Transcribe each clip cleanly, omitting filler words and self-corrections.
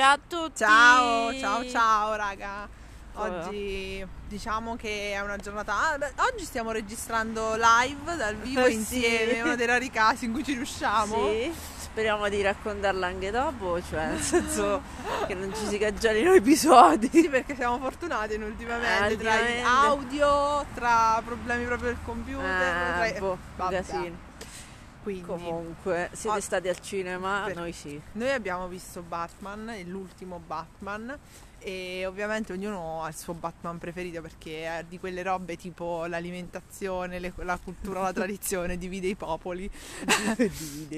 Ciao a tutti. Ciao, ciao, ciao raga. Oggi diciamo che è una giornata. Oggi stiamo registrando live dal vivo insieme, sì. Una dei rari casi in cui ci riusciamo. Sì. Speriamo di raccontarla anche dopo, cioè nel senso che non ci si caggiolino episodi. Sì, perché siamo fortunati ultimamente, tra gli audio, tra problemi proprio del computer, tra casino. Quindi, comunque siete stati al cinema? Noi sì. Noi abbiamo visto Batman, l'ultimo Batman, e ovviamente ognuno ha il suo Batman preferito, perché di quelle robe tipo l'alimentazione, la cultura, la tradizione divide i popoli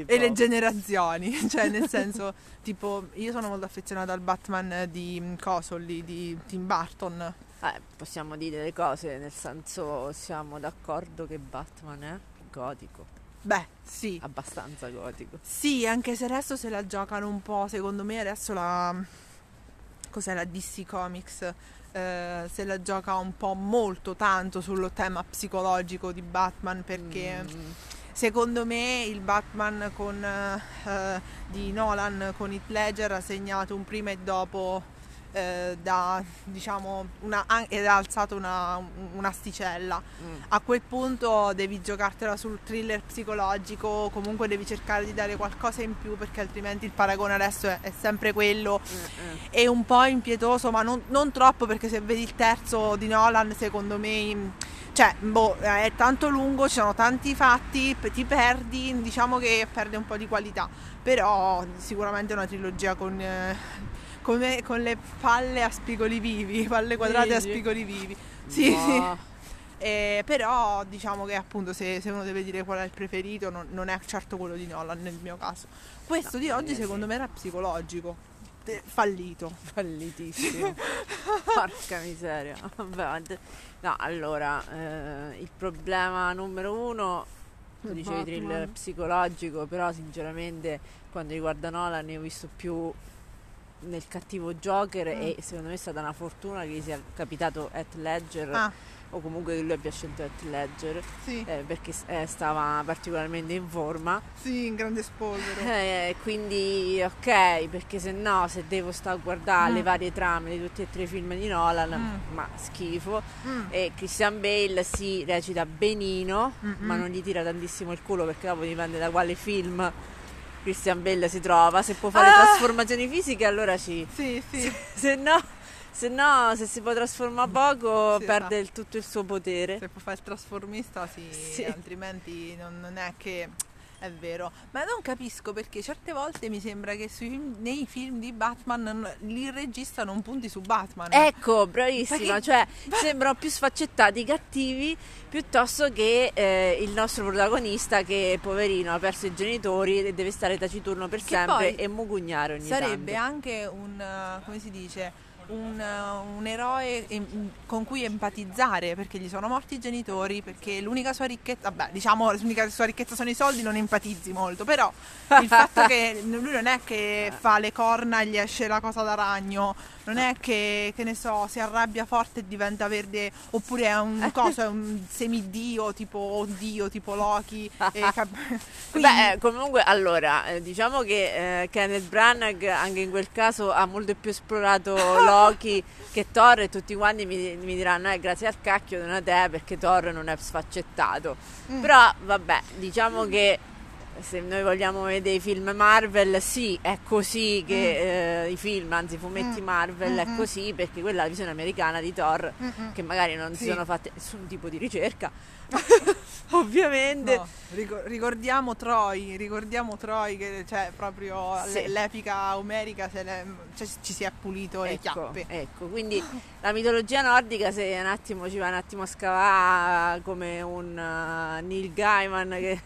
e le generazioni, cioè nel senso tipo io sono molto affezionata al Batman di Cosolli, di Tim Burton. Possiamo dire le cose, nel senso siamo d'accordo che Batman è gotico. Beh, sì. Abbastanza gotico. Sì, anche se adesso se la giocano un po', secondo me adesso cos'è la DC Comics? Se la gioca un po' molto tanto sullo tema psicologico di Batman, perché secondo me il Batman di Nolan con Heath Ledger ha segnato un prima e dopo. Ed ha alzato un'asticella. A quel punto devi giocartela sul thriller psicologico, comunque devi cercare di dare qualcosa in più, perché altrimenti il paragone adesso è sempre quello. È un po' impietoso, ma non troppo, perché se vedi il terzo di Nolan, secondo me è tanto lungo, ci sono tanti fatti, ti perdi, diciamo che perde un po' di qualità, però sicuramente è una trilogia con le palle a spigoli vivi, palle quadrate a spigoli vivi. Sì, wow. Sì. Però diciamo che appunto se uno deve dire qual è il preferito, non è certo quello di Nolan nel mio caso. Questo di oggi secondo me era psicologico. Fallitissimo. Porca miseria. No, allora, il problema numero uno, tu dicevi thriller psicologico, però sinceramente quando riguarda Nolan ne ho visto più nel cattivo Joker, e secondo me è stata una fortuna che gli sia capitato Heath Ledger, o comunque che lui abbia scelto Heath Ledger, sì. Perché stava particolarmente in forma, sì, in grande spolvero, quindi ok, perché se devo stare a guardare le varie trame di tutti e tre i film di Nolan, ma schifo. E Christian Bale si recita benino, ma non gli tira tantissimo il culo, perché dopo dipende da quale film Christian Bale si trova, se può fare trasformazioni fisiche allora sì. Se no, se si può trasformare poco, perde tutto il suo potere. Se può fare il trasformista, sì. Altrimenti non è che è vero. Ma non capisco perché certe volte mi sembra che nei film di Batman il regista non punti su Batman. Ecco, bravissima, perché sembrano più sfaccettati i cattivi piuttosto che il nostro protagonista, che poverino ha perso i genitori e deve stare taciturno per sempre e mugugnare ogni tanto. Sarebbe anche un, come si dice, un eroe con cui empatizzare, perché gli sono morti i genitori, perché l'unica sua ricchezza, l'unica sua ricchezza sono i soldi, non empatizzi molto, però il fatto che lui non è che fa le corna e gli esce la cosa da ragno, non è che ne so, si arrabbia forte e diventa verde, oppure è un semidio tipo Odino, tipo Loki Quindi... Beh, comunque allora diciamo che Kenneth Branagh anche in quel caso ha molto più esplorato Loki che Thor, e tutti quanti mi diranno grazie al cacchio non a te, perché Thor non è sfaccettato. Però vabbè, diciamo che se noi vogliamo vedere i film Marvel, sì, è così che i film, anzi i fumetti Marvel, è così, perché quella è la visione americana di Thor, che magari non si sono fatte nessun tipo di ricerca ovviamente, no. Ricordiamo Troy che proprio l'epica omerica ci si è pulito le chiappe, quindi la mitologia nordica, se ci va un attimo a scavare, come un Neil Gaiman che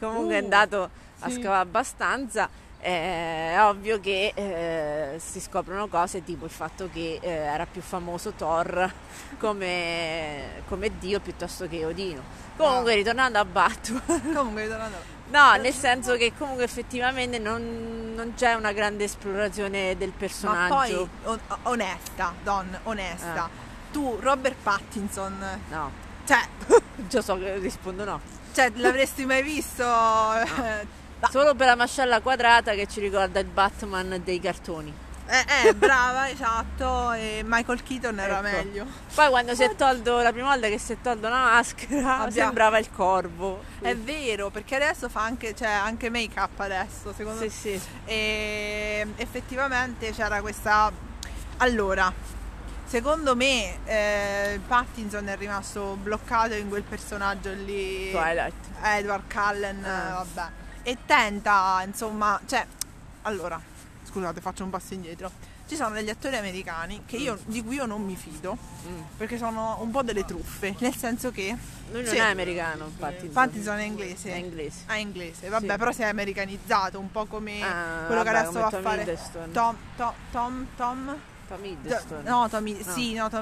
comunque è andato a scavare abbastanza, è ovvio che si scoprono cose tipo il fatto che era più famoso Thor come dio piuttosto che Odino. Comunque ritornando a Batman, no, nel senso che comunque effettivamente non c'è una grande esplorazione del personaggio. Ma poi onesta, tu Robert Pattinson no, già so che rispondo no. L'avresti mai visto? No. Solo per la mascella quadrata che ci ricorda il Batman dei cartoni. Brava, esatto, e Michael Keaton era meglio. Poi quando si è tolto, la prima volta che si è tolto la maschera, sembrava il corvo. Sì. È vero, perché adesso fa anche, cioè, anche make up adesso, secondo me. Sì, sì. E effettivamente c'era questa... Allora, secondo me Pattinson è rimasto bloccato in quel personaggio lì. Twilight. Edward Cullen, vabbè. E tenta, insomma, cioè... Allora, scusate, faccio un passo indietro. Ci sono degli attori americani che io, di cui io non mi fido, perché sono un po' delle truffe, nel senso che lui non è americano, Pattinson è inglese. È inglese. Vabbè, sì. Però si è americanizzato un po' come quello che adesso va a fare Tom Hiddleston. Tom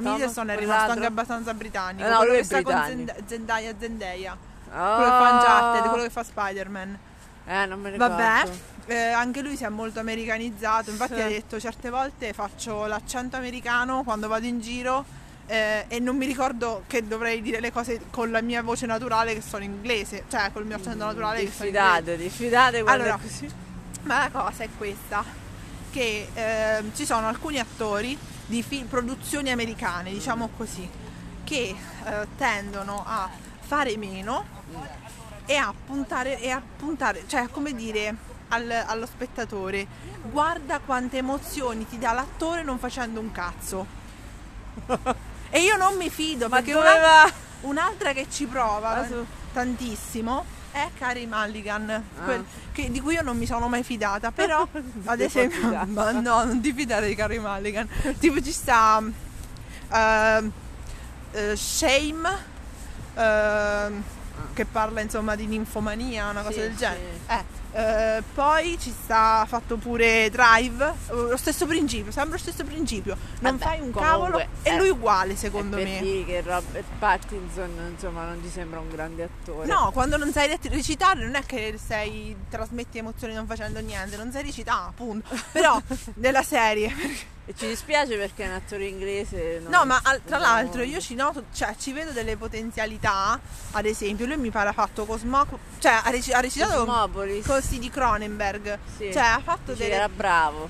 Hiddleston è rimasto anche abbastanza britannico, quello che sta con Zendaya. Quello che fa Uncharted, quello che fa Spider-Man. Non me ne ricordo. Vabbè. Anche lui si è molto americanizzato, infatti ha detto certe volte faccio l'accento americano quando vado in giro e non mi ricordo che dovrei dire le cose con la mia voce naturale che sono inglese, cioè col mio accento naturale diffidate quando allora, è così. Ma la cosa è questa, che ci sono alcuni attori di produzioni americane, diciamo così, che tendono a fare meno e a puntare, cioè come dire... Allo spettatore, guarda quante emozioni ti dà l'attore non facendo un cazzo. E io non mi fido, perché un'altra che ci prova tantissimo è Carey Mulligan, di cui io non mi sono mai fidata, però ad esempio ma no, non ti fidare di Carey Mulligan. Tipo ci sta Shame, che parla insomma di ninfomania, una cosa del genere. Poi ci sta fatto pure Drive, lo stesso principio, sembra lo stesso principio, non fai un cavolo e lui uguale secondo me. Sì, che Robert Pattinson insomma non ti sembra un grande attore. No, quando non sai recitare non è che trasmetti emozioni non facendo niente, non sai recitare, appunto. Però nella serie e ci dispiace perché è un attore inglese. No, ma tra l'altro io ci noto, cioè ci vedo delle potenzialità, ad esempio lui mi pare ha fatto Cosmopolis, cioè ha recitato Cosmopolis di Cronenberg, cioè ha fatto era bravo.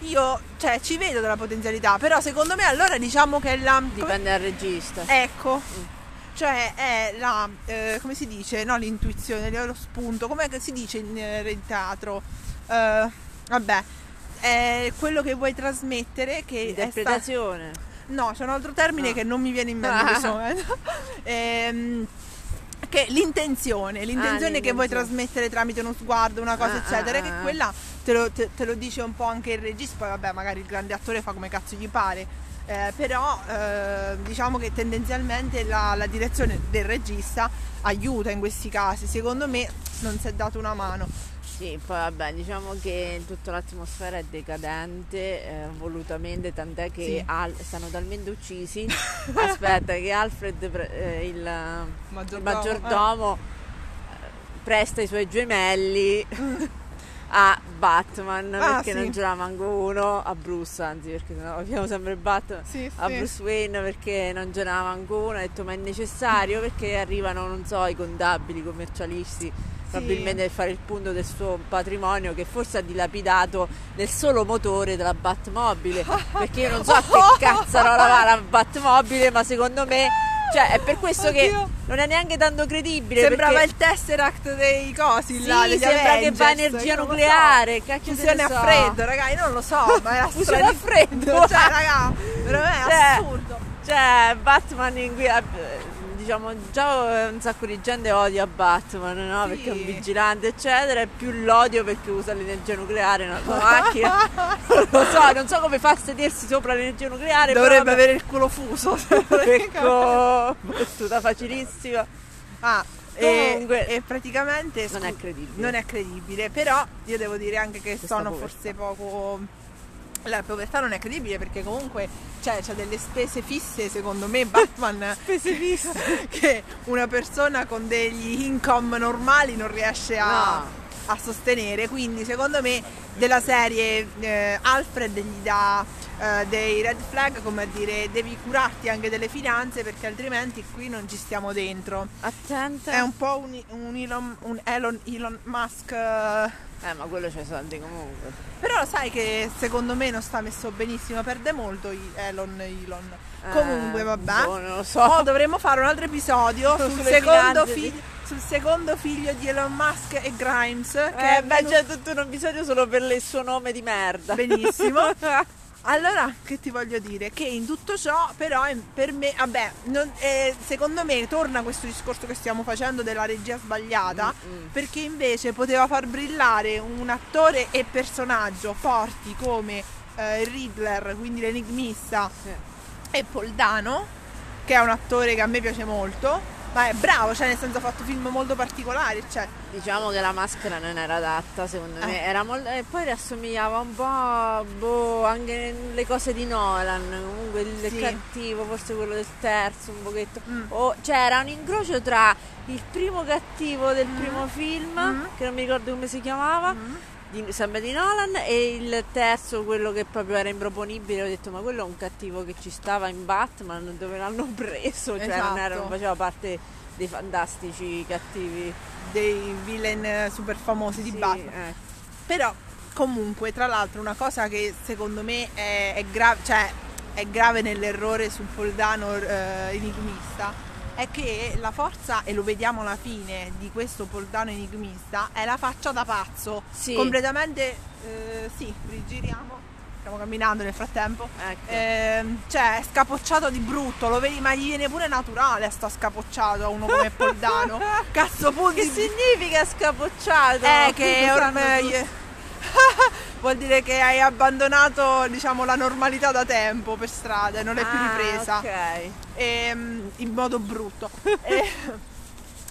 Io cioè ci vedo della potenzialità, però secondo me allora diciamo che dipende dal regista. Ecco. Cioè è la come si dice? No, l'intuizione, lo spunto, come si dice in teatro? Vabbè, è quello che vuoi trasmettere, che interpretazione. No, c'è un altro termine che non mi viene in mente questo momento. Che l'intenzione che vuoi trasmettere tramite uno sguardo, una cosa eccetera, che quella te lo dice un po' anche il regista. Poi vabbè, magari il grande attore fa come cazzo gli pare, però diciamo che tendenzialmente la direzione del regista aiuta in questi casi. Secondo me non si è dato una mano. Sì, poi vabbè, diciamo che tutta l'atmosfera è decadente volutamente, tant'è che stanno talmente uccisi che Alfred, il maggiordomo presta i suoi gemelli a Batman, perché non ce l'ha manco uno a Bruce, anzi, perché sennò abbiamo sempre Batman Bruce Wayne, perché non ce l'ha manco uno. Ha detto ma è necessario, perché arrivano non so i contabili, i commercialisti, probabilmente per fare il punto del suo patrimonio che forse ha dilapidato nel solo motore della Batmobile, perché io non so che cazzarola va la Batmobile, ma secondo me cioè è per questo che non è neanche tanto credibile, sembrava il Tesseract dei cosi là, sembra Avengers, che va energia nucleare, cacchio, fusione a freddo, raga, io non lo so, ma era fusione a freddo, cioè raga, veramente assurdo, cioè Batman in diciamo, già un sacco di gente odia Batman, no? Perché è un vigilante eccetera, e più l'odio perché usa l'energia nucleare nella sua macchina. Non so come fa a sedersi sopra l'energia nucleare, dovrebbe avere il culo fuso. Ecco, battuta facilissima. Comunque, e praticamente non è credibile, però io devo dire anche che sono forse poco... La povertà non è credibile, perché comunque c'è delle spese fisse, secondo me Batman spese fisse che una persona con degli income normali non riesce a sostenere, quindi secondo me della serie Alfred gli dà dei red flag, come a dire devi curarti anche delle finanze, perché altrimenti qui non ci stiamo dentro. Attenta, è un po' un Elon Musk Ma quello c'è soldi comunque. Però sai che secondo me non sta messo benissimo, perde molto Elon. Comunque vabbè, non lo so. Oh, dovremmo fare un altro episodio sul secondo figlio di Elon Musk e Grimes. Che beh, c'è tutto un episodio solo per il suo nome di merda. Benissimo. Allora, che ti voglio dire? Che in tutto ciò, però, per me, vabbè, secondo me torna questo discorso che stiamo facendo della regia sbagliata, perché invece poteva far brillare un attore e personaggio forti come Riddler, quindi l'enigmista, e Paul Dano, che è un attore che a me piace molto. Ma è bravo, cioè nel senso ha fatto film molto particolari, cioè. Diciamo che la maschera non era adatta, secondo me. Era molto. E poi rassomigliava un po', anche le cose di Nolan. Comunque il cattivo, forse quello del terzo, un pochetto. Cioè era un incrocio tra il primo cattivo del primo film, che non mi ricordo come si chiamava, sempre di Nolan, e il terzo, quello che proprio era improponibile. Ho detto, ma quello è un cattivo che ci stava in Batman, dove l'hanno preso, cioè esatto. Non faceva parte dei fantastici cattivi, dei villain super famosi di Batman. Però comunque, tra l'altro, una cosa che secondo me è grave, cioè è grave nell'errore sul Paul Dano enigmista, è che la forza, e lo vediamo alla fine, di questo Paul Dano enigmista è la faccia da pazzo, completamente rigiriamo, stiamo camminando nel frattempo, cioè è scapocciato di brutto, lo vedi, ma gli viene pure naturale sto scapocciato a uno come Paul Dano. Cazzo punti. Che significa scapocciato? Che ormai vuol dire che hai abbandonato, diciamo, la normalità da tempo per strada e non è più ripresa, in modo brutto.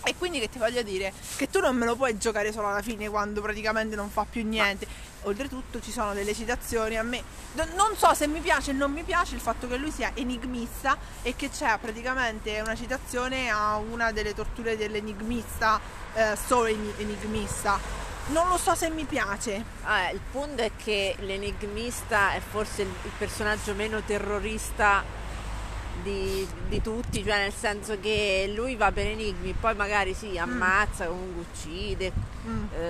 E quindi che ti voglio dire? Che tu non me lo puoi giocare solo alla fine, quando praticamente non fa più niente. Ma oltretutto ci sono delle citazioni, a me non so se mi piace o non mi piace il fatto che lui sia enigmista e che c'è praticamente una citazione a una delle torture dell'enigmista, solo enigmista. Non lo so se mi piace. Il punto è che l'enigmista è forse il personaggio meno terrorista di tutti, cioè nel senso che lui va per enigmi, poi magari ammazza, comunque uccide,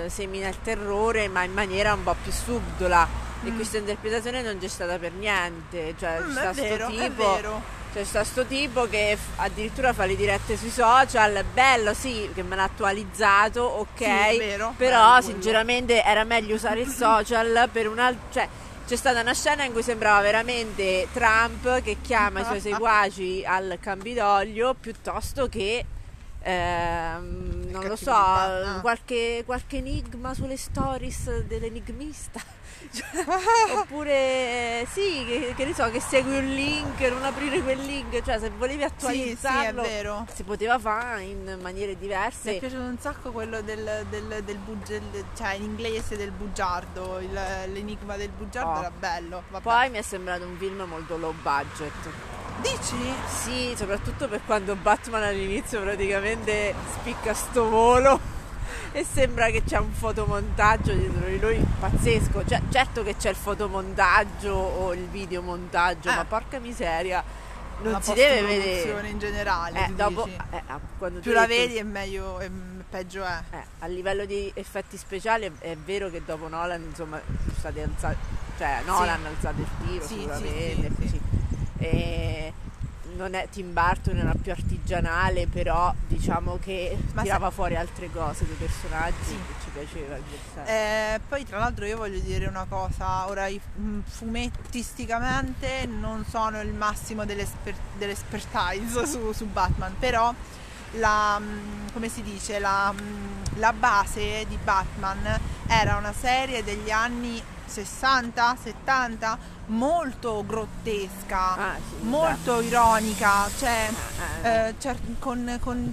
semina il terrore, ma in maniera un po' più subdola. E questa interpretazione non c'è stata per niente. Cioè c'è vero. C'è sto tipo che addirittura fa le dirette sui social, bello sì, che me l'ha attualizzato, ok, sì, vero, però bello, sinceramente era meglio usare il social per cioè c'è stata una scena in cui sembrava veramente Trump che chiama i suoi seguaci al Campidoglio, piuttosto che non lo so, qualche enigma sulle stories dell'enigmista. Oppure che ne so, che segui un link, non aprire quel link, cioè se volevi attualizzarlo è vero, si poteva fare in maniere diverse. Mi è piaciuto un sacco quello del bugiardo, cioè in inglese del bugiardo, l'enigma del bugiardo era bello. Vabbè. Poi mi è sembrato un film molto low budget. Dici? Sì, soprattutto per quando Batman all'inizio praticamente spicca sto volo e sembra che c'è un fotomontaggio dietro di lui pazzesco, cioè, certo che c'è il fotomontaggio o il videomontaggio, ma porca miseria, non si deve vedere in generale, dopo, quando più la vedi è meglio, peggio è. A livello di effetti speciali è vero che dopo Nolan, insomma, stati alzati, cioè Nolan ha alzato il tiro, sicuramente sì. E non è Tim Burton, era più artigianale, però diciamo che tirava fuori altre cose dei personaggi che ci piaceva. Poi tra l'altro io voglio dire una cosa, ora i fumettisticamente non sono il massimo dell'expertise su Batman, però la base di Batman era una serie degli anni 60, 70, molto grottesca, molto ironica, cioè, con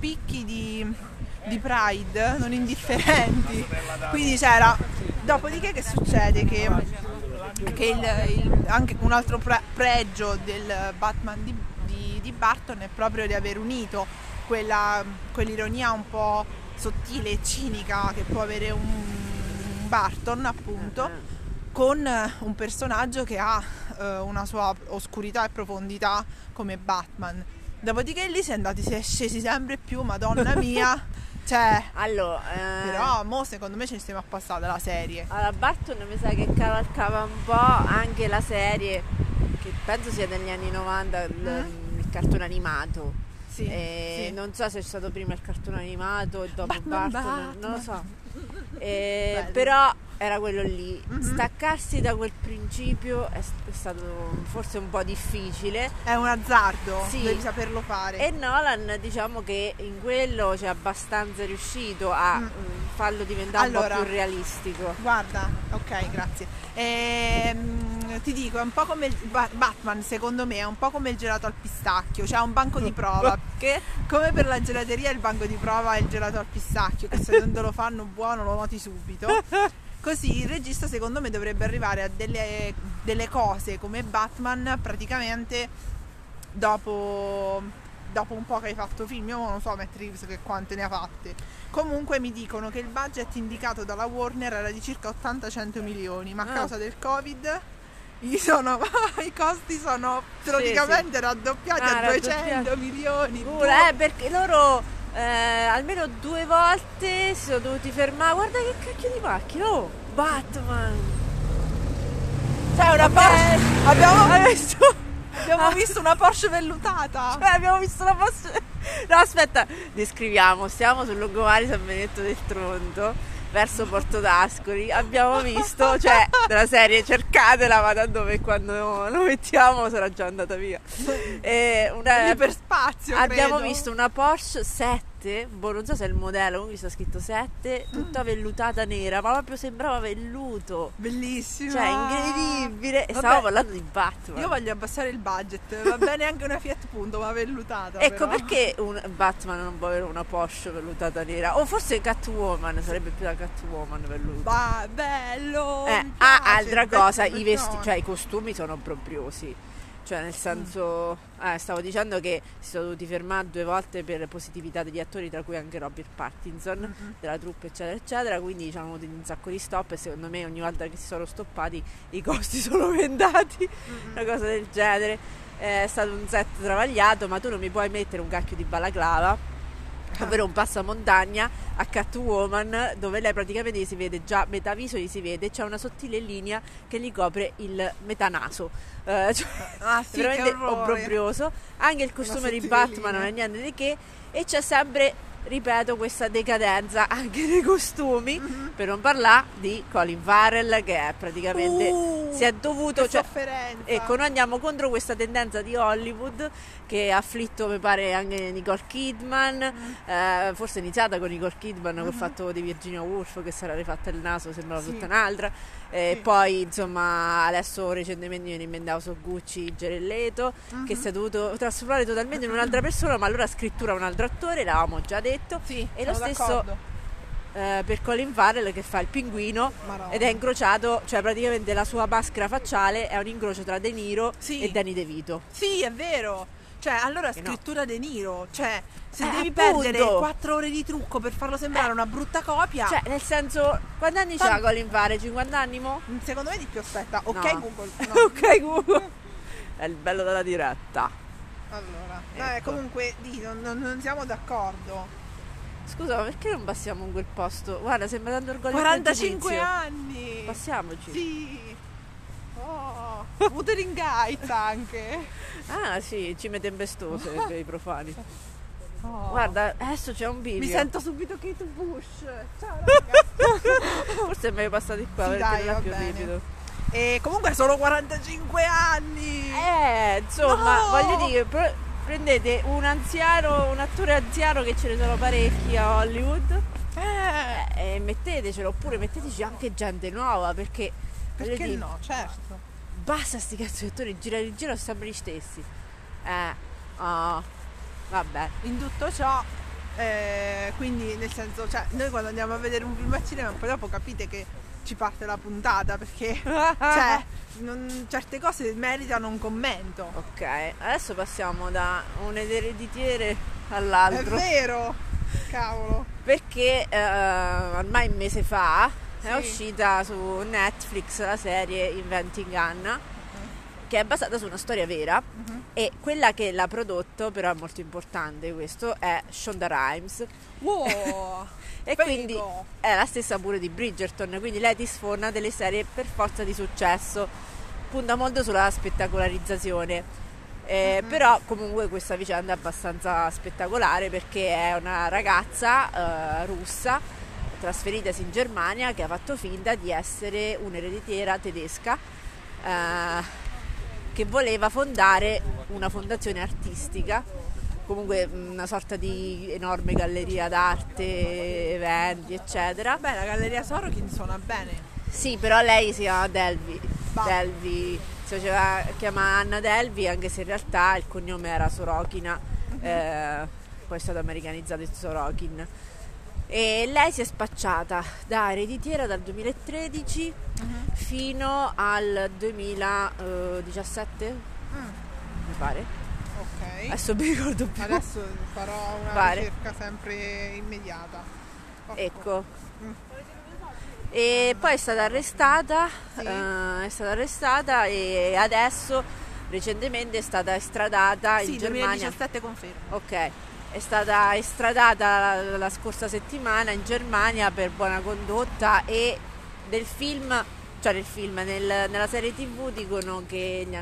picchi di pride non indifferenti. Quindi c'era. Dopodiché che succede? Che anche un altro pregio del Batman di Burton è proprio di aver unito quell'ironia un po' sottile e cinica che può avere un Burton, appunto, con un personaggio che ha una sua oscurità e profondità come Batman. Dopodiché lì si è scesi sempre più, madonna mia, Cioè, allora, però mo secondo me ce ne siamo appassati alla serie. Allora, Burton mi sa che cavalcava un po' anche la serie, che penso sia dagli anni 90, il cartone animato. Sì, sì. Non so se è stato prima il cartone animato e dopo Burton, non lo so. Però era quello lì. Staccarsi da quel principio è stato forse un po' difficile. È un azzardo, sì. Devi saperlo fare. E Nolan, diciamo che in quello c'è abbastanza riuscito a farlo diventare un po' più realistico. Guarda, ok, grazie. Ti dico, è un po' come il Batman, secondo me, è un po' come il gelato al pistacchio, cioè un banco di prova. Che? Come per la gelateria il banco di prova è il gelato al pistacchio, che se non te lo fanno buono lo noti subito. Così il regista secondo me dovrebbe arrivare a delle cose come Batman praticamente dopo un po' che hai fatto film. Io non so che quante ne ha fatte. Comunque mi dicono che il budget indicato dalla Warner era di circa 80-100 milioni, ma a causa del Covid i costi sono praticamente raddoppiati a 200 milioni. Perché loro almeno due volte si sono dovuti fermare. Guarda che cacchio di macchina, oh, Batman, cioè una Porsche. Abbiamo visto una Porsche vellutata, cioè abbiamo visto una Porsche. No, aspetta, descriviamo, stiamo sul lungomare San Benedetto del Tronto verso Porto d'Ascoli, abbiamo visto, cioè della serie cercatela, ma tanto che quando lo mettiamo sarà già andata via, l'iperspazio abbiamo visto una Porsche 7, non so se è il modello, comunque sta scritto 7, tutta vellutata nera, ma proprio sembrava velluto, bellissimo, cioè incredibile. E stavamo parlando di Batman. Io voglio abbassare il budget, va bene anche una Fiat Punto, ma vellutata, ecco, però. Perché un Batman non può avere una Porsche vellutata nera? O forse Catwoman, sarebbe più la Catwoman velluta. Ma bello, altra cosa, i vestiti, cioè i costumi sono obbrobriosi, cioè nel senso, stavo dicendo che si sono dovuti fermare due volte per positività degli attori, tra cui anche Robert Pattinson, della troupe eccetera eccetera, quindi diciamo un sacco di stop, e secondo me ogni volta che si sono stoppati i costi sono aumentati, una cosa del genere. È stato un set travagliato, ma tu non mi puoi mettere un cacchio di balaclava, ovvero un passamontagna a Catwoman, dove lei praticamente gli si vede già metà viso, gli si vede, c'è una sottile linea che gli copre il metà naso, sì, veramente obbrobrioso. Anche il costume di Batman non è niente di che, e c'è sempre, ripeto, questa decadenza anche nei costumi, per non parlare di Colin Farrell, che è praticamente si è dovuto, cioè, ecco, noi andiamo contro questa tendenza di Hollywood che ha afflitto mi pare anche Nicole Kidman, forse è iniziata con Nicole Kidman col fatto di Virginia Woolf, che si era rifatta il naso, sembrava tutta un'altra, poi insomma adesso recentemente mi inventavo su Gucci Gerelleto, che si è dovuto trasformare totalmente in un'altra persona, ma allora scrittura un altro attore, l'avevamo già detto, e lo stesso per Colin Farrell, che fa il pinguino ed è incrociato, cioè praticamente la sua maschera facciale è un incrocio tra De Niro e Danny DeVito. Sì, è vero, cioè allora scrittura De Niro, cioè se devi perdere 4 ore di trucco per farlo sembrare una brutta copia, cioè nel senso, quanti anni c'ha Colin Farrell? 50 anni mo? Secondo me di più. Aspetta, Google ok Google è il bello della diretta. Allora, comunque non siamo d'accordo. Scusa, ma perché non passiamo in quel posto? Guarda, sembra tanto orgoglioso. 45 anni! Passiamoci! Sì! Oh! Wuthering Heights anche! Ah sì, cime tempestose per i profani. Oh. Guarda, adesso c'è un video. Mi sento subito Kate Bush! Ciao ragazzi! Forse è meglio passati qua, sì, perché non è più ripido. E comunque sono 45 anni! Insomma, voglio dire, prendete un anziano, un attore anziano, che ce ne sono parecchi a Hollywood, e mettetecelo, oppure metteteci anche gente nuova, perché dire, no, certo. Basta sti cazzo di attori, girare in giro sempre gli stessi. Vabbè. In tutto ciò, quindi nel senso, cioè, noi quando andiamo a vedere un film al cinema, poi dopo capite che ci parte la puntata, perché cioè certe cose meritano un commento. Ok, adesso passiamo da un ereditiere all'altro. È vero, cavolo. Perché ormai un mese fa è uscita su Netflix la serie Inventing Anna, che è basata su una storia vera, e quella che l'ha prodotto, però è molto importante questo, è Shonda Rhimes. Wow! E Perico. Quindi è la stessa pure di Bridgerton, quindi lei ti sforna delle serie per forza di successo, punta molto sulla spettacolarizzazione. Però comunque questa vicenda è abbastanza spettacolare, perché è una ragazza russa trasferitasi in Germania che ha fatto finta di essere un'ereditiera tedesca che voleva fondare una fondazione artistica, comunque una sorta di enorme galleria d'arte, eventi eccetera. Beh, la galleria Sorokin suona bene. Sì, però lei si chiama Delvi. Chiama Anna Delvi, anche se in realtà il cognome era Sorokina, poi è stato americanizzato in Sorokin. E lei si è spacciata da ereditiera dal 2013 fino al 2017, mi pare. Ok. Adesso mi ricordo più. Adesso farò una ricerca sempre immediata. Ecco. E poi è stata arrestata, e adesso recentemente è stata estradata in Germania. 2017 confermo. Ok, è stata estradata la scorsa settimana in Germania per buona condotta, e nella serie TV dicono che gli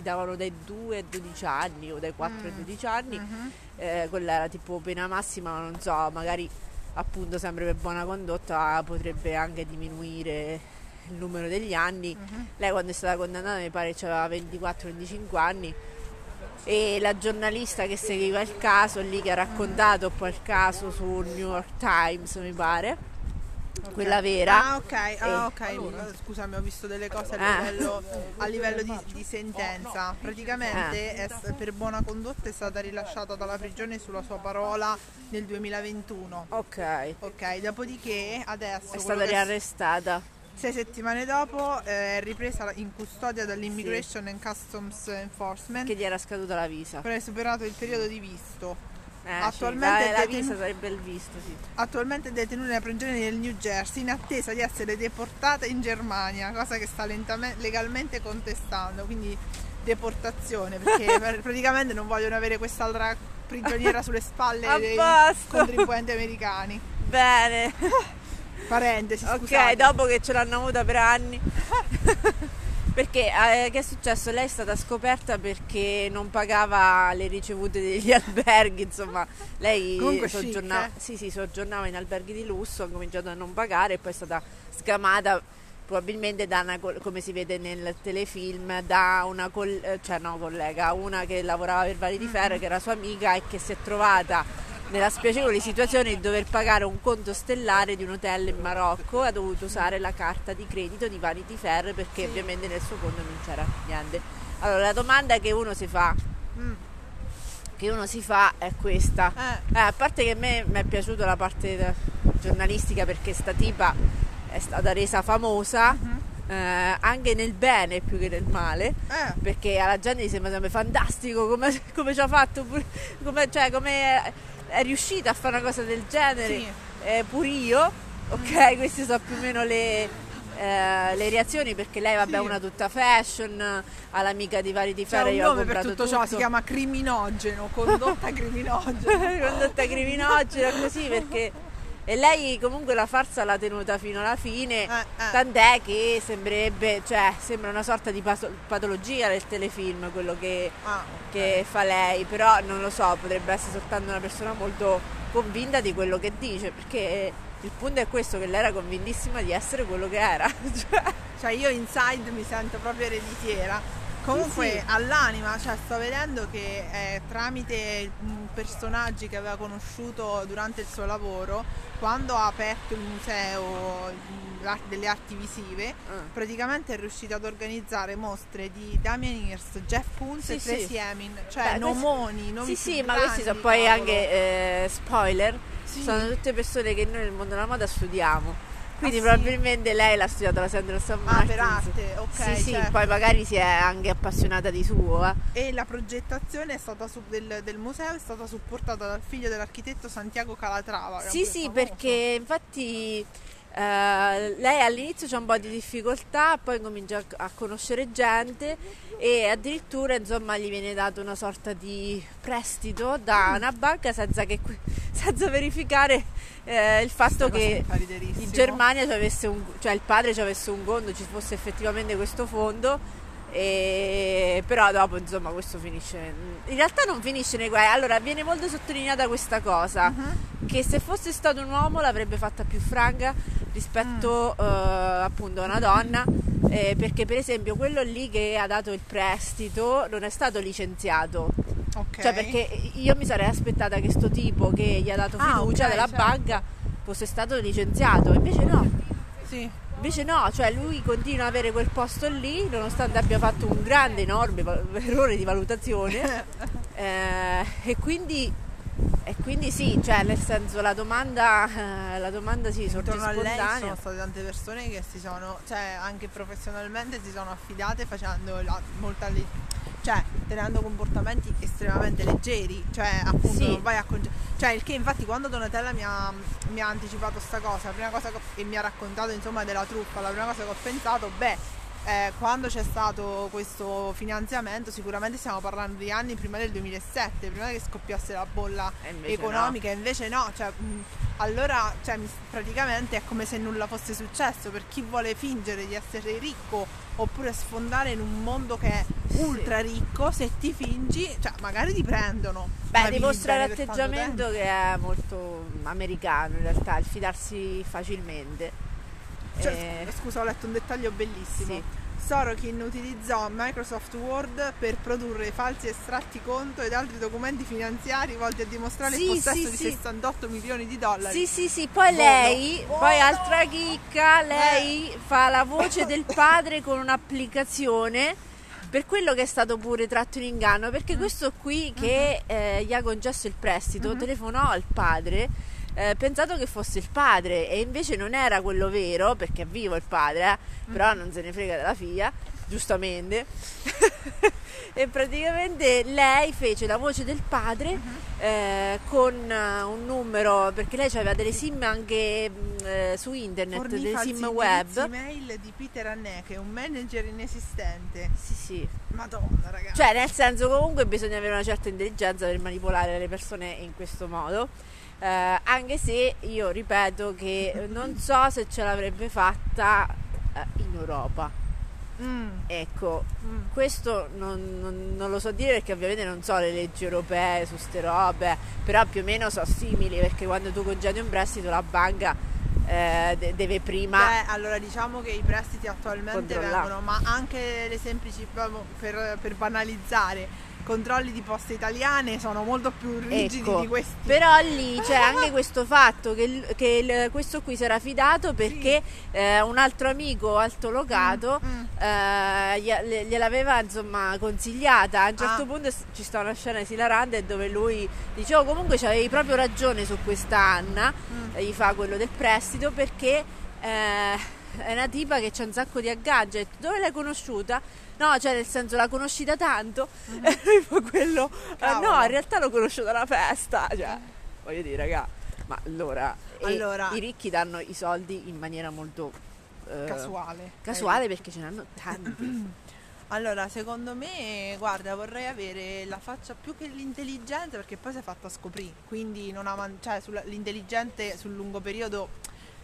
davano dai 2 ai 12 anni o dai 4 ai 12 anni, quella era tipo pena massima, ma non so, magari appunto sempre per buona condotta potrebbe anche diminuire il numero degli anni. Lei quando è stata condannata mi pare aveva 24-25 anni, e la giornalista che seguiva il caso lì, che ha raccontato poi il caso sul New York Times mi pare, quella vera. Allora, scusami, ho visto delle cose a livello di sentenza. Praticamente per buona condotta è stata rilasciata dalla prigione sulla sua parola nel 2021. Ok, dopodiché adesso è stata riarrestata. 6 settimane dopo è ripresa in custodia dall'Immigration and Customs Enforcement, che gli era scaduta la visa, però è superato il periodo di visto. Attualmente è detenuta nella prigione del New Jersey in attesa di essere deportata in Germania, cosa che sta legalmente contestando, quindi deportazione, perché praticamente non vogliono avere quest'altra prigioniera sulle spalle dei contribuenti americani. Bene. Parentesi, scusate. Ok, dopo che ce l'hanno avuta per anni. Perché che è successo? Lei è stata scoperta perché non pagava le ricevute degli alberghi, insomma, lei soggiornava in alberghi di lusso, ha cominciato a non pagare e poi è stata sgamata, probabilmente come si vede nel telefilm, da una collega che lavorava per Vali di Ferro, che era sua amica, e che si è trovata nella spiacevole situazione di dover pagare un conto stellare di un hotel in Marocco. Ha dovuto usare la carta di credito di Vanity Fair, perché ovviamente nel suo conto non c'era niente. Allora la domanda che uno si fa è questa. A parte che a me mi è piaciuta la parte giornalistica, perché sta tipa è stata resa famosa anche nel bene più che nel male, perché alla gente sembra sempre fantastico come ci ha fatto, come è riuscita a fare una cosa del genere. Pur io, queste sono più o meno le reazioni, perché lei è una tutta fashion, all'amica di Vali di Ferro io ho comprato tutto ciò, si chiama condotta criminogena, così, perché e lei comunque la farsa l'ha tenuta fino alla fine, tant'è che sembra una sorta di patologia del telefilm quello che fa lei, però non lo so, potrebbe essere soltanto una persona molto convinta di quello che dice, perché il punto è questo, che lei era convintissima di essere quello che era. Cioè io inside mi sento proprio ereditiera. Comunque all'anima, sto vedendo che tramite personaggi che aveva conosciuto durante il suo lavoro, quando ha aperto il museo delle arti visive, praticamente è riuscita ad organizzare mostre di Damien Hirst, Jeff Koons e Tracy Emin, cioè nomi più grandi, ma questi sono poi anche spoiler, sono tutte persone che noi nel mondo della moda studiamo. Quindi probabilmente lei l'ha studiata la Sandra San Martins. Per arte, certo. Poi magari si è anche appassionata di suo. E la progettazione del museo è stata supportata dal figlio dell'architetto Santiago Calatrava. Perché infatti Lei all'inizio c'è un po' di difficoltà, poi comincia a conoscere gente e addirittura, insomma, gli viene dato una sorta di prestito da una banca senza verificare il fatto che in Germania il padre ci avesse un conto, ci fosse effettivamente questo fondo. E però dopo, insomma, questo finisce, in realtà non finisce nei guai. Allora viene molto sottolineata questa cosa, che se fosse stato un uomo l'avrebbe fatta più franca rispetto appunto a una donna, perché per esempio quello lì che ha dato il prestito non è stato licenziato, okay. Cioè, perché io mi sarei aspettata che sto tipo che gli ha dato fiducia della banca fosse stato licenziato, invece no. Sì. Invece no, cioè lui continua ad avere quel posto lì, nonostante abbia fatto un grande, enorme errore di valutazione. E quindi sì, cioè nel senso la domanda sì, sorge spontanea. Intorno a lei sono state tante persone che si sono, cioè anche professionalmente si sono affidate facendo tenendo comportamenti estremamente leggeri, cioè appunto non vai a cioè il che, infatti, quando Donatella mi ha anticipato sta cosa, la prima cosa che mi ha raccontato, insomma, della truffa, la prima cosa che ho pensato, quando c'è stato questo finanziamento, sicuramente stiamo parlando di anni prima del 2007, prima che scoppiasse la bolla economica, invece no, cioè allora, cioè, praticamente è come se nulla fosse successo per chi vuole fingere di essere ricco oppure sfondare in un mondo che è ultra ricco. Se ti fingi, cioè magari ti prendono. Dimostra l'atteggiamento che è molto americano, in realtà, il fidarsi facilmente. Cioè, scusa, ho letto un dettaglio bellissimo. Sì. Sorokin utilizzò Microsoft Word per produrre falsi estratti conto ed altri documenti finanziari volti a dimostrare il possesso di $68 milioni. Sì, poi lei, altra chicca, lei fa la voce del padre con un'applicazione, per quello che è stato pure tratto in inganno, perché questo qui che gli ha concesso il prestito telefonò al padre, pensato che fosse il padre, e invece non era quello vero, perché è vivo il padre, però non se ne frega della figlia, giustamente. E praticamente lei fece la voce del padre con un numero, perché lei aveva delle sim anche su internet, fornì delle sim web, email di Peter Haneke, un manager inesistente. Sì, madonna, ragazzi, cioè nel senso, comunque bisogna avere una certa intelligenza per manipolare le persone in questo modo. Anche se io ripeto che non so se ce l'avrebbe fatta in Europa. Ecco, questo non lo so dire, perché ovviamente non so le leggi europee su ste robe, però più o meno so simili, perché quando tu congedi un prestito la banca deve prima. Allora, diciamo che i prestiti attualmente vengono, ma anche le semplici, per banalizzare, controlli di Poste Italiane sono molto più rigidi, ecco, di questi. Però lì c'è anche questo fatto che questo qui si era fidato, perché un altro amico altolocato gliel'aveva, insomma, consigliata. A un certo punto ci sta una scena esilarante dove lui dice: "Oh, comunque c'avevi proprio ragione su questa Anna", gli fa quello del prestito, perché è una tipa che c'ha un sacco di agganci. "Dove l'hai conosciuta?" "No, cioè nel senso, l'ha conosciuta tanto", e lui fa quello, "no, in realtà l'ho conosciuta alla festa", cioè voglio dire, raga, ma allora i ricchi danno i soldi in maniera molto casuale, perché ce n'hanno tanti. Allora, secondo me, guarda, vorrei avere la faccia più che l'intelligenza, perché poi si è fatta scoprire, quindi non ha, cioè l'intelligente sul lungo periodo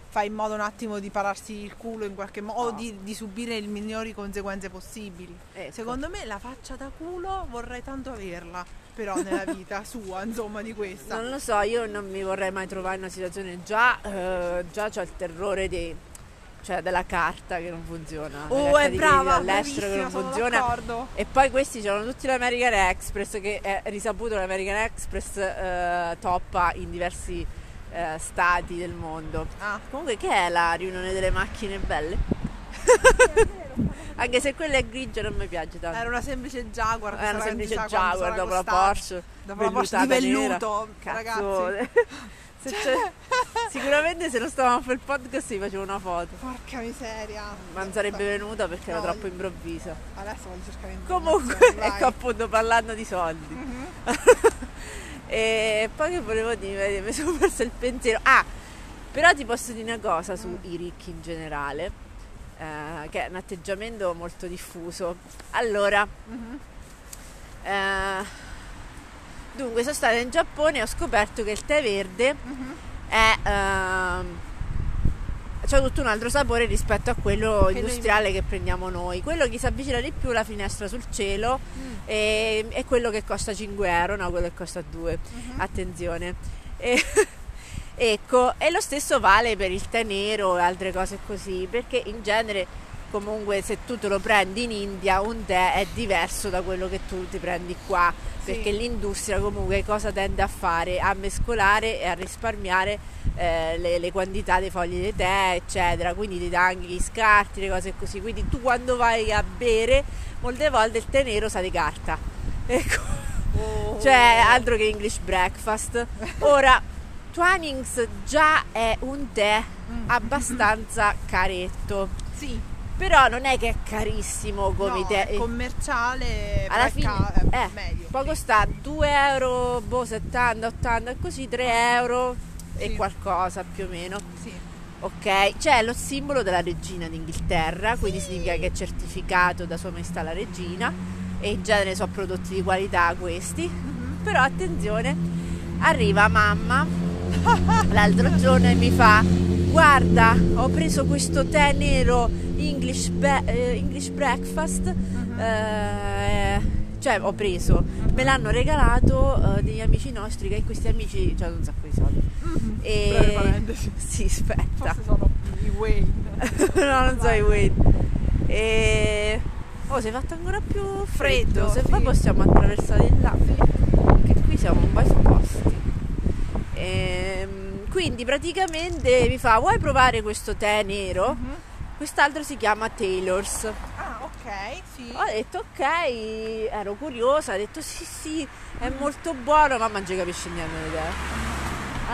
fa in modo un attimo di pararsi il culo in qualche modo, o di subire le migliori conseguenze possibili. Ecco. Secondo me la faccia da culo vorrei tanto averla, però nella vita sua, insomma, di questa. Non lo so, io non mi vorrei mai trovare in una situazione, già c'ho il terrore della carta che non funziona. Oh, è brava, all'estero che non funziona. D'accordo. E poi questi c'erano tutti l'American Express, che è risaputo l'American Express toppa in diversi stati del mondo. Comunque, che è la riunione delle macchine belle? Anche se quella è grigia, non mi piace tanto. Era una semplice Jaguar. Dopo la Porsche, di velluto, ragazzi. Sicuramente, se non stavamo a fare il podcast, vi facevo una foto. Porca miseria, ma non sarebbe venuta, perché era troppo improvvisa. Adesso voglio cercare in comunque, ecco, appunto, parlando di soldi. E poi che volevo dire, mi sono perso il pensiero. Però ti posso dire una cosa sui ricchi in generale, che è un atteggiamento molto diffuso. Allora, dunque, sono stata in Giappone e ho scoperto che il tè verde c'è tutto un altro sapore rispetto a quello industriale che prendiamo noi. Quello che si avvicina di più alla finestra sul cielo è quello che costa 5€, no, quello che costa 2, attenzione. Ecco, e lo stesso vale per il tè nero e altre cose così, perché in genere comunque se tu te lo prendi in India un tè è diverso da quello che tu ti prendi qua, perché l'industria comunque cosa tende a fare? A mescolare e a risparmiare le quantità dei fogli di tè eccetera, quindi ti dà anche gli scarti, le cose così, quindi tu quando vai a bere molte volte il tè nero sa di carta, ecco, cioè altro che English breakfast. Ora Twining già è un tè abbastanza caretto, però non è che è carissimo come no, tè. È commerciale, alla fine è meglio. Poi costa 2€, boh, 70, 80 e così, 3€ e qualcosa più o meno. Ok, c'è lo simbolo della regina d'Inghilterra, quindi significa che è certificato da Sua Maestà la Regina, e in genere sono prodotti di qualità questi. Però attenzione, arriva mamma l'altro giorno e mi fa: guarda, ho preso questo tè nero English, English breakfast, cioè ho preso, me l'hanno regalato degli amici nostri, che questi amici hanno un sacco di soldi. Sì, aspetta, forse sono i Wayne. No, non so i Wayne. E... oh, si è fatto ancora più freddo, se poi possiamo attraversare il là, perché qui siamo un po' esposti. Quindi praticamente mi fa: vuoi provare questo tè nero? Quest'altro si chiama Taylor's. Ah, ok, sì. Ho detto ok, ero curiosa, ho detto sì, è molto buono, mamma non ci capisce niente di tè.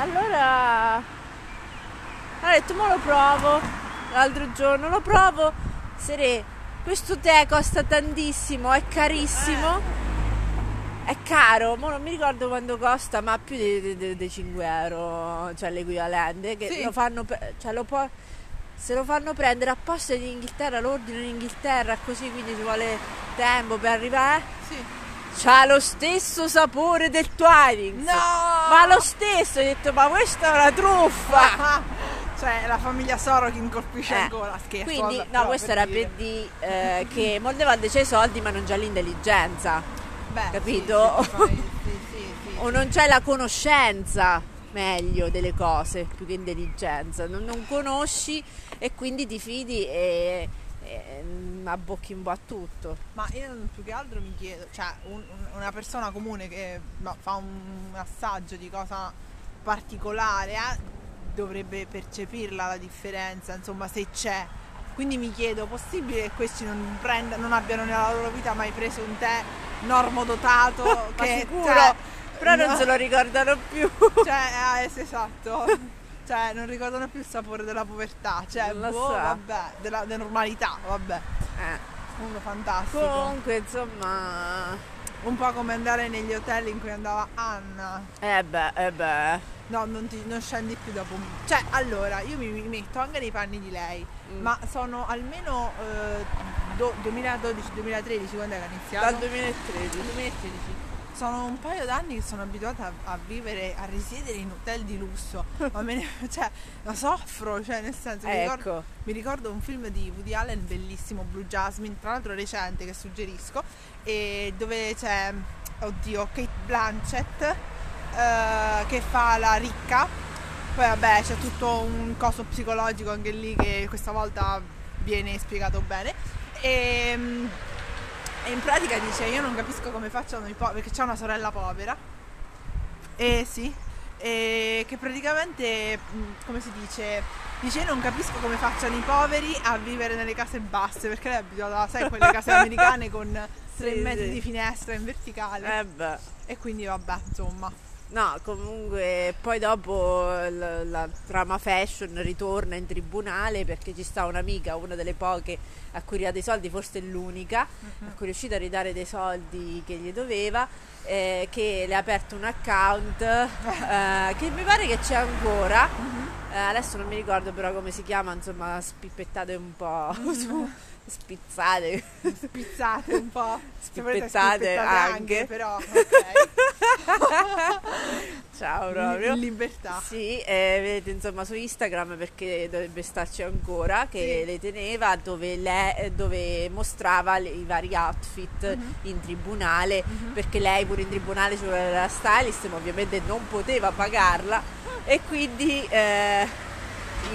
Allora ho detto mo lo provo, l'altro giorno lo provo, Sere, questo tè costa tantissimo, è carissimo. È caro, mo non mi ricordo quanto costa, ma più di 5€, cioè l'equivalente, che lo fanno, cioè lo può, se lo fanno prendere apposta in Inghilterra, l'ordine in Inghilterra, così, quindi ci vuole tempo per arrivare. C'ha lo stesso sapore del Twining. No! Ma lo stesso, ho detto, ma questa è una truffa! Cioè la famiglia Sorokin colpisce ancora, scherzo. Quindi, no, questo era per dire che molte volte c'è i soldi ma non c'è l'intelligenza. Beh, capito? Sì. O non c'è la conoscenza, meglio, delle cose, più che intelligenza, non conosci e quindi ti fidi e abbocchi un po' a tutto. Ma io più che altro mi chiedo, cioè una persona comune che fa un assaggio di cosa particolare dovrebbe percepirla la differenza, insomma, se c'è. Quindi mi chiedo, possibile che questi non abbiano nella loro vita mai preso un tè normodotato? Che sicuro, cioè, però non se lo ricordano più. Cioè, esatto. Cioè, non ricordano più il sapore della povertà, cioè, vabbè, della normalità, vabbè. Uno fantastico. Comunque, insomma, un po' come andare negli hotel in cui andava Anna. Eh beh. No, non scendi più dopo un... Cioè, allora, io mi metto anche nei panni di lei, ma sono almeno 2012-2013, quando era iniziato? Dal 2013. Sono un paio d'anni che sono abituata a vivere, a risiedere in hotel di lusso, ma cioè, la soffro, cioè, nel senso, mi ricordo un film di Woody Allen bellissimo, Blue Jasmine, tra l'altro recente, che suggerisco, e dove c'è, oddio, Kate Blanchett, che fa la ricca, poi vabbè c'è tutto un coso psicologico anche lì che questa volta viene spiegato bene, e in pratica dice: io non capisco come facciano i poveri, perché c'è una sorella povera che praticamente, come si dice, dice: non capisco come facciano i poveri a vivere nelle case basse, perché lei è abituata, sai, quelle case americane con 3 metri di finestra in verticale, e quindi vabbè, insomma. No, comunque poi dopo la trama fashion ritorna in tribunale perché ci sta un'amica, una delle poche a cui ridà dei soldi, forse l'unica, uh-huh, a cui è riuscita a ridare dei soldi che gli doveva, che le ha aperto un account che mi pare che c'è ancora, uh-huh, adesso non mi ricordo però come si chiama, insomma spippettate un po', uh-huh, su, spizzate, spizzate un po', spizzate anche però, ok. Ciao proprio, in libertà. Sì, vedete insomma su Instagram perché dovrebbe starci ancora, che sì, le teneva, dove mostrava i vari outfit, uh-huh, in tribunale, uh-huh, perché lei pure in tribunale ci voleva la stylist, ma ovviamente non poteva pagarla, uh-huh, e quindi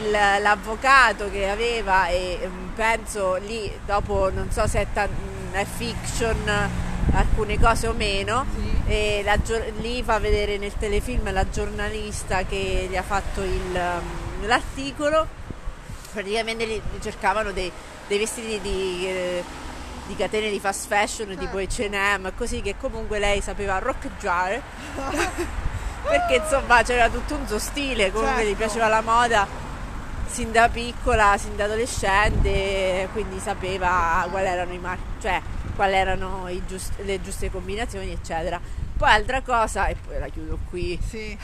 l'avvocato che aveva, e penso lì dopo non so se è fiction alcune cose o meno, sì, e lì fa vedere nel telefilm la giornalista che gli ha fatto l'articolo, praticamente gli cercavano dei vestiti di catene di fast fashion, sì, tipo H&M, così, che comunque lei sapeva roccheggiare perché insomma c'era tutto un suo stile, comunque, certo, gli piaceva la moda sin da piccola, sin da adolescente, quindi sapeva quali erano i marchi, cioè quali erano le giuste combinazioni, eccetera. Poi altra cosa, e poi la chiudo qui, sì,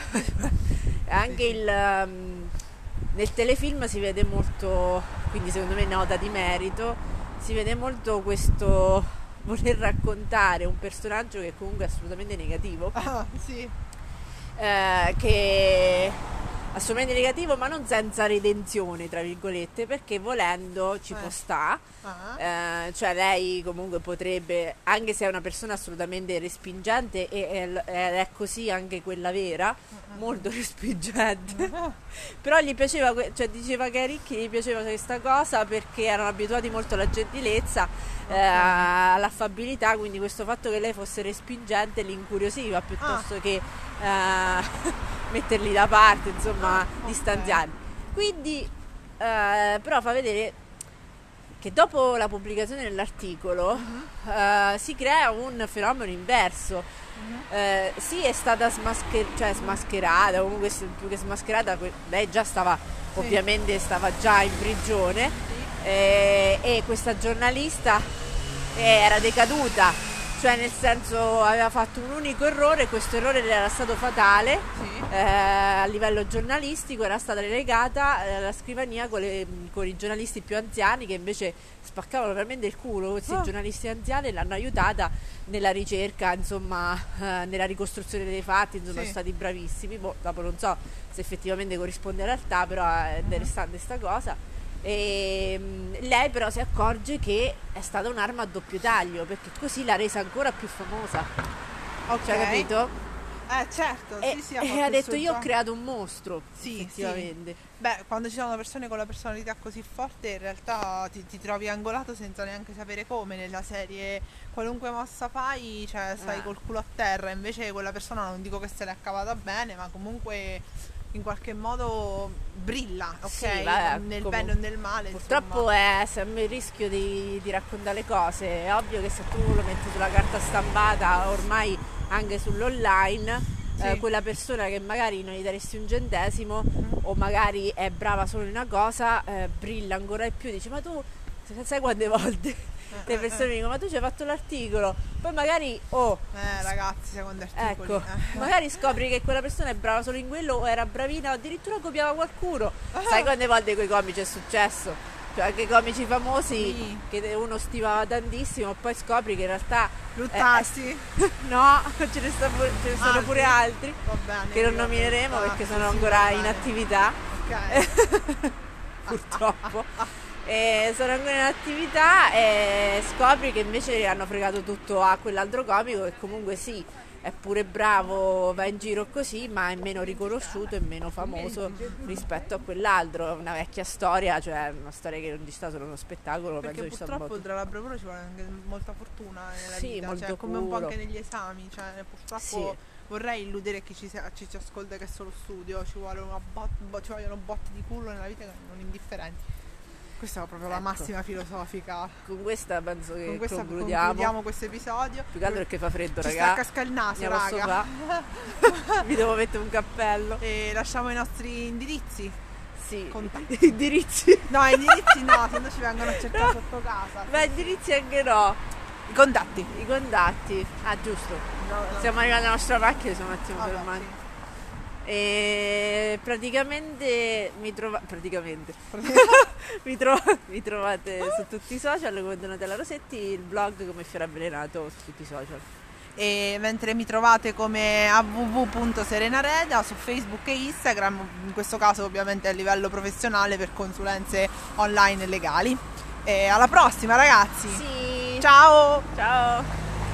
anche sì. Nel telefilm si vede molto, quindi secondo me nota di merito, si vede molto questo voler raccontare un personaggio che comunque è assolutamente negativo, sì, che assolutamente negativo, ma non senza redenzione tra virgolette, perché volendo ci può sta, cioè lei comunque potrebbe, anche se è una persona assolutamente respingente, è così anche quella vera, molto respingente, però gli piaceva, cioè diceva che ai ricchi gli piaceva questa cosa perché erano abituati molto alla gentilezza, all'affabilità, quindi questo fatto che lei fosse respingente li incuriosiva piuttosto che metterli da parte, insomma, okay, distanziarli. Quindi però fa vedere che dopo la pubblicazione dell'articolo, si crea un fenomeno inverso, sì, è stata smascherata, comunque più che smascherata, lei già stava, sì, ovviamente stava già in prigione, sì, e questa giornalista era decaduta, cioè nel senso aveva fatto un unico errore, questo errore le era stato fatale, sì, a livello giornalistico, era stata relegata alla scrivania con i giornalisti più anziani che invece spaccavano veramente il culo, questi giornalisti anziani l'hanno aiutata nella ricerca, insomma, nella ricostruzione dei fatti, insomma, sì, sono stati bravissimi, dopo non so se effettivamente corrisponde alla realtà, però è interessante sta cosa. E lei però si accorge che è stata un'arma a doppio taglio, perché così l'ha resa ancora più famosa, ok, cioè, capito? Certo, sì, sì, e ha detto io ho creato un mostro, sì, effettivamente, sì. Beh, quando ci sono persone con la personalità così forte in realtà ti trovi angolato senza neanche sapere come, nella serie qualunque mossa fai, cioè stai col culo a terra, invece quella persona non dico che se l'è cavata bene, ma comunque in qualche modo brilla, ok? Sì, vabbè, nel bene o nel male. Purtroppo è sempre il rischio di raccontare le cose. È ovvio che se tu lo metti sulla carta stampata, ormai anche sull'online, sì, quella persona che magari non gli daresti un centesimo, o magari è brava solo in una cosa, brilla ancora di più. Dici, ma tu sai quante volte le persone mi dicono ma tu ci hai fatto l'articolo, poi magari ragazzi, secondo articoli, ecco, magari scopri che quella persona è brava solo in quello, o era bravina, o addirittura copiava qualcuno, sai quante volte coi comici è successo, cioè anche comici famosi, sì, che uno stimava tantissimo, poi scopri che in realtà Luttazzi no, ce ne sono pure altri, bene, che non nomineremo perché sono ancora in attività, ok. Purtroppo sono ancora in attività, e scopri che invece hanno fregato tutto a quell'altro comico che comunque sì, è pure bravo, va in giro così, ma è meno riconosciuto e meno famoso rispetto a quell'altro. È una vecchia storia, cioè una storia che non ci sta solo uno spettacolo, perché penso purtroppo tra la bravura ci vuole anche molta fortuna nella, sì, vita, molto, cioè, come un po' anche negli esami, cioè purtroppo, sì, vorrei illudere chi ci ascolta che è solo studio, ci vogliono botte di culo nella vita che non indifferenti. questa è proprio, ecco, la massima filosofica. Con questa penso che concludiamo questo episodio. Più che altro perché fa freddo, raga. Sta casca il naso, raga. Vi devo mettere un cappello. E lasciamo i nostri indirizzi. Sì. Indirizzi? No, indirizzi no, se no ci vengono a cercare sotto casa. Ma indirizzi anche no. I contatti. Ah, giusto. No. Siamo arrivati alla nostra macchina, siamo un attimo fermati. Sì. E praticamente mi trovate su tutti i social come Donatella Rosetti, il blog come Fiore Avvelenato su tutti i social, e mentre mi trovate come www.serenareda su Facebook e Instagram, in questo caso ovviamente a livello professionale per consulenze online e legali. E alla prossima, ragazzi. Sì. Ciao.